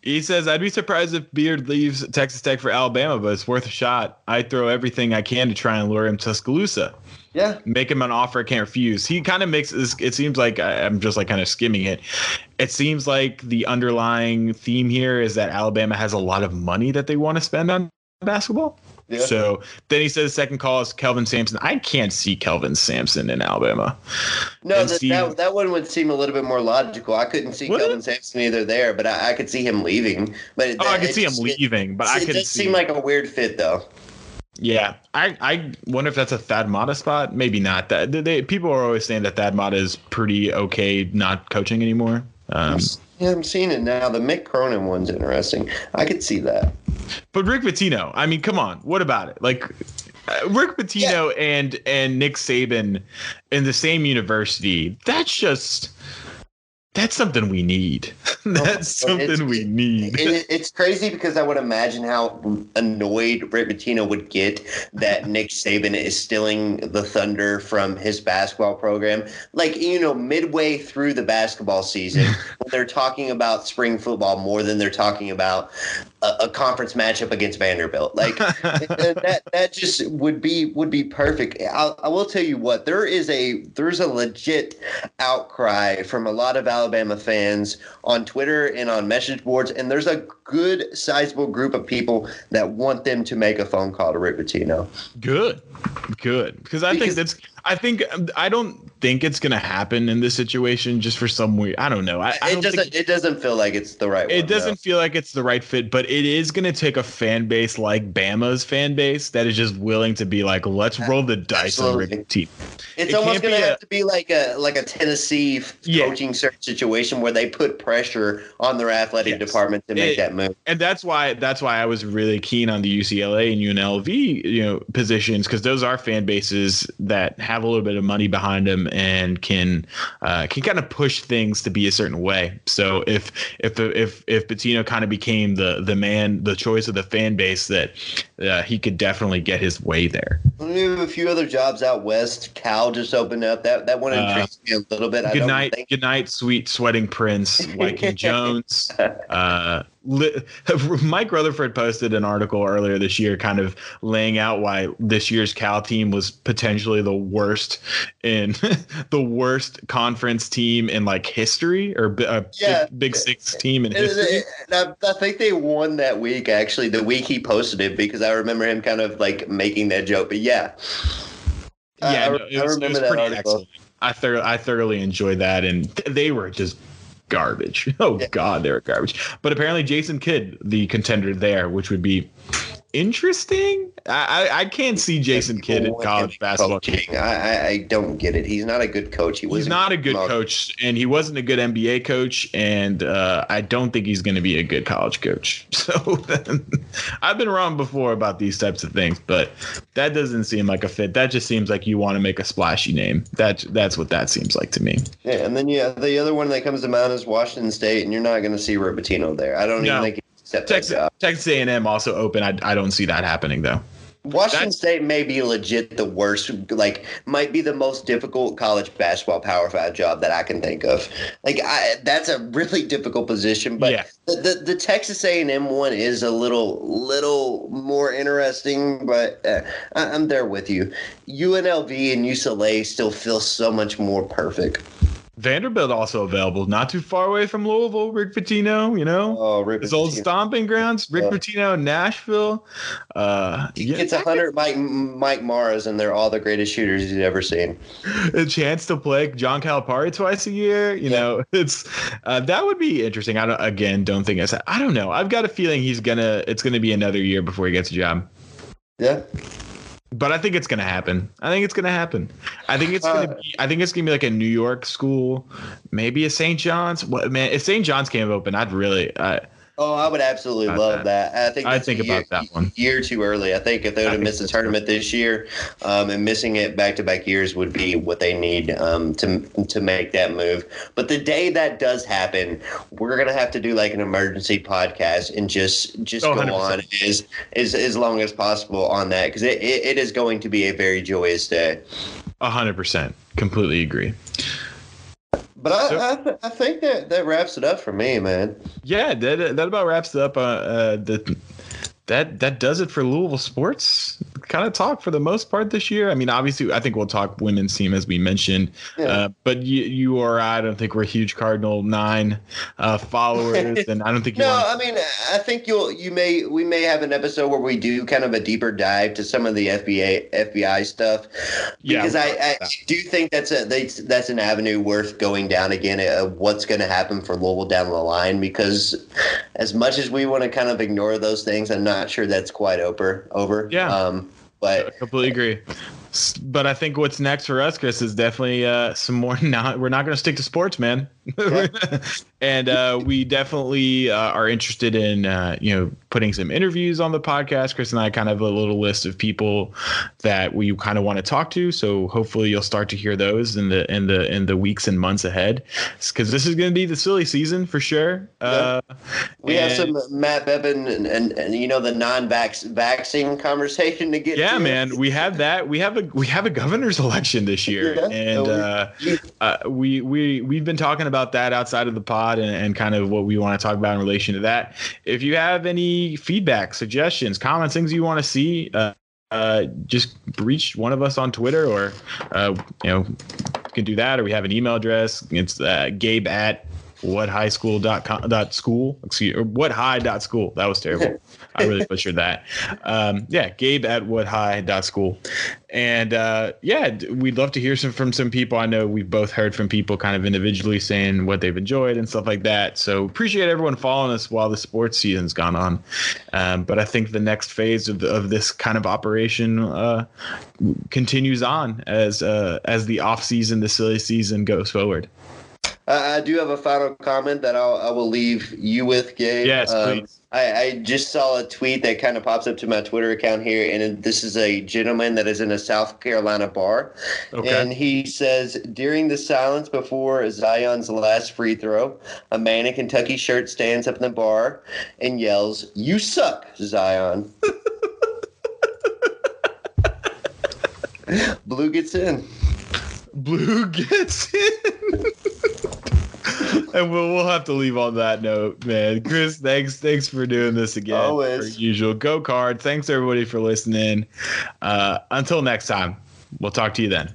He says, I'd be surprised if Beard leaves Texas Tech for Alabama, but it's worth a shot. I'd throw everything I can to try and lure him to Tuscaloosa. Yeah. Make him an offer I can't refuse. He kind of makes this, it seems like, I'm just like kind of skimming it. It seems like the underlying theme here is that Alabama has a lot of money that they want to spend on basketball. Yeah. So then he says second call is Kelvin Sampson. I can't see Kelvin Sampson in Alabama. No, that one would seem a little bit more logical. I couldn't see Kelvin Sampson either there, but I could see him leaving. But I could see him leaving, but I could see. It does seem like a weird fit, though. Yeah, I wonder if that's a Thad Matta spot. Maybe not. People are always saying that Thad Matta is pretty okay not coaching anymore. Yeah, I'm seeing it now. The Mick Cronin one's interesting. I could see that. But Rick Pitino, I mean, come on. What about it? Like Rick Pitino and Nick Saban in the same university. That's something we need. It's crazy because I would imagine how annoyed Rick Pitino would get that Nick Saban is stealing the thunder from his basketball program. Like, you know, midway through the basketball season, when they're talking about spring football more than they're talking about a conference matchup against Vanderbilt. Like that just would be perfect. I will tell you what, there's a legit outcry from a lot of Alabama fans on Twitter and on message boards, and there's a good sizable group of people that want them to make a phone call to Rick Pitino. Good. I don't think it's going to happen in this situation just for some weird. I don't know. It doesn't feel like it's the right one. It doesn't feel like it's the right fit, but it is going to take a fan base like Bama's fan base that is just willing to be like, let's roll the dice on Rick Pitino. It's almost going to have to be like a Tennessee coaching search situation where they put pressure on their athletic department to make that move. And that's why I was really keen on the UCLA and UNLV, you know, positions, because those are fan bases that have a little bit of money behind them and can kind of push things to be a certain way. So if Pitino kind of became the man, the choice of the fan base, that he could definitely get his way there. A few other jobs out west. Cal just opened up. That one intrigues me a little bit. Good night, sweet sweating prince, Wyking Jones. Mike Rutherford posted an article earlier this year kind of laying out why this year's Cal team was potentially the worst in the worst conference team in like history, or Big Six team in history. I think they won that week, actually, the week he posted it, because I remember him kind of like making that joke. But I remember that article. Excellent. I thoroughly enjoyed that, and they were just garbage. Oh, God, they were garbage. But apparently Jason Kidd, the contender there, which would be interesting. I can't see Jason Kidd in college basketball. I don't get it. He's not a good coach. He's not a good coach, and he wasn't a good NBA coach, and I don't think he's going to be a good college coach. So I've been wrong before about these types of things, but that doesn't seem like a fit. That just seems like you want to make a splashy name. That's what that seems like to me. Yeah, and then the other one that comes to mind is Washington State, and you're not going to see Robitaille there. I don't even think. Texas A&M also open. I don't see that happening, though. Washington State may be legit the worst, might be the most difficult college basketball Power 5 job that I can think of. That's a really difficult position, but the Texas A&M one is a little more interesting, but I'm there with you. UNLV and UCLA still feel so much more perfect. Vanderbilt also available, not too far away from Louisville. Rick Pitino, his old stomping grounds. Rick Pitino, Nashville. It's 100 Mike Mara's, and they're all the greatest shooters you've ever seen. A chance to play John Calipari twice a year. It's that would be interesting. I don't think it's. I don't know. I've got a feeling it's gonna be another year before he gets a job. Yeah. But I think it's going to happen. I think it's going to be like a New York school, maybe a St. John's. What, man, if St. John's came open, I'd really. I would absolutely love that. I think about that one. Year too early. I think if they would have missed the tournament this year, and missing it back-to-back years would be what they need to make that move. But the day that does happen, we're gonna have to do an emergency podcast and just go 100%. On as long as possible on that, because it is going to be a very joyous day. 100%, completely agree. But I think that wraps it up for me, man. Yeah, that about wraps it up. That does it for Louisville sports kind of talk for the most part this year. I mean, obviously, I think we'll talk women's team as we mentioned. Yeah. But you or I don't think we're huge Cardinal 9 followers, and I don't think. I think we may have an episode where we do kind of a deeper dive to some of the FBI stuff, because I do think that's an avenue worth going down again. What's going to happen for Louisville down the line? Because as much as we want to kind of ignore those things, I'm not sure that's quite over. Yeah. But I completely agree. But I think what's next for us, Chris, is definitely some more. We're not going to stick to sports, man. Yeah. And we definitely are interested in putting some interviews on the podcast. Chris and I kind of have a little list of people that we kind of want to talk to. So hopefully you'll start to hear those in the weeks and months ahead, because this is going to be the silly season for sure. Yeah. We have some Matt Bevin and the non-vaccine conversation to get. Yeah, to. Man, we have that. We have a governor's election this year, and we've been talking about that outside of the pod and kind of what we want to talk about in relation to that. If you have any feedback, suggestions, comments, things you want to see, just reach one of us on Twitter, or you can do that, or we have an email address. It's gabe@whathigh.school. That was terrible. I really butchered that. gabe@whathigh.school. And we'd love to hear from some people. I know we've both heard from people kind of individually saying what they've enjoyed and stuff like that. So appreciate everyone following us while the sports season's gone on. But I think the next phase of this kind of operation continues on as the off season, the silly season goes forward. I do have a final comment that I will leave you with, Gabe. Yes, please. I just saw a tweet that kind of pops up to my Twitter account here, and this is a gentleman that is in a South Carolina bar. Okay. And he says, during the silence before Zion's last free throw, a man in Kentucky shirt stands up in the bar and yells, "You suck, Zion." Blue gets in. Blue gets in. And we'll have to leave on that note, man. Chris, thanks for doing this again. Always. Per usual. Go Card. Thanks, everybody, for listening. Until next time, we'll talk to you then.